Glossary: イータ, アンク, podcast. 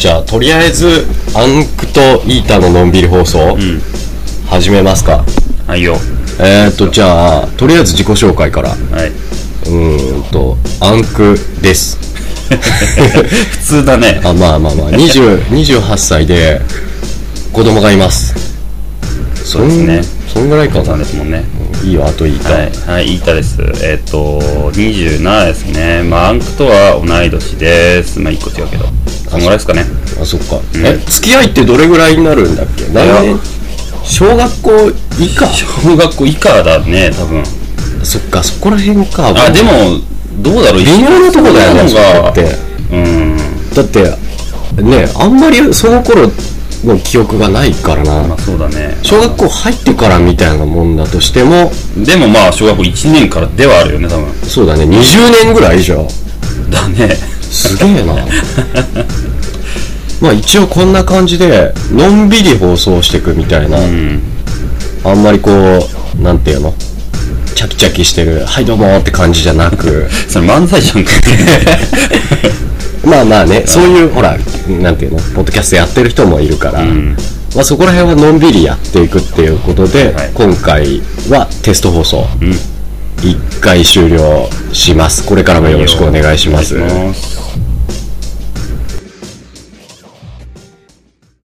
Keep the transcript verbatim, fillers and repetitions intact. じゃあとりあえずアンクとイータののんびり放送、うん、始めますか。はいよ。えーっとじゃあとりあえず自己紹介から。はい。うーんとアンクです。普通だね。あまあまあまあにじゅうはっさいで子供がいます。そうですね。そんぐらいかな。ですもんね。いいわあとイータ。はいはいイータです。えーっとにじゅうななですね。まあアンクとは同い年です。まあ一個違うけど。そのぐらいですかね。あ、そっか、うん、え付き合いってどれぐらいになるんだっけ。何年小学校以下小学校以下だね多分。そっかそこら辺か。あでもどうだろう微妙なとこだよねそれって。うんだってねあんまりその頃の記憶がないからな、まあ、そうだね。小学校入ってからみたいなもんだとしてもでもまあ小学校いちねんからではあるよね多分。そうだねにじゅうねんぐらい以上だね。すげえな。まあ一応こんな感じでのんびり放送していくみたいな、うん、あんまりこうなんていうのチャキチャキしてるはいどうもって感じじゃなくそれ漫才じゃんかまあまあねそういうほらなんていうのポッドキャストやってる人もいるから、うんまあ、そこら辺はのんびりやっていくっていうことで、はい、今回はテスト放送、うん、いっかい終了します。これからもよろしくお願いします。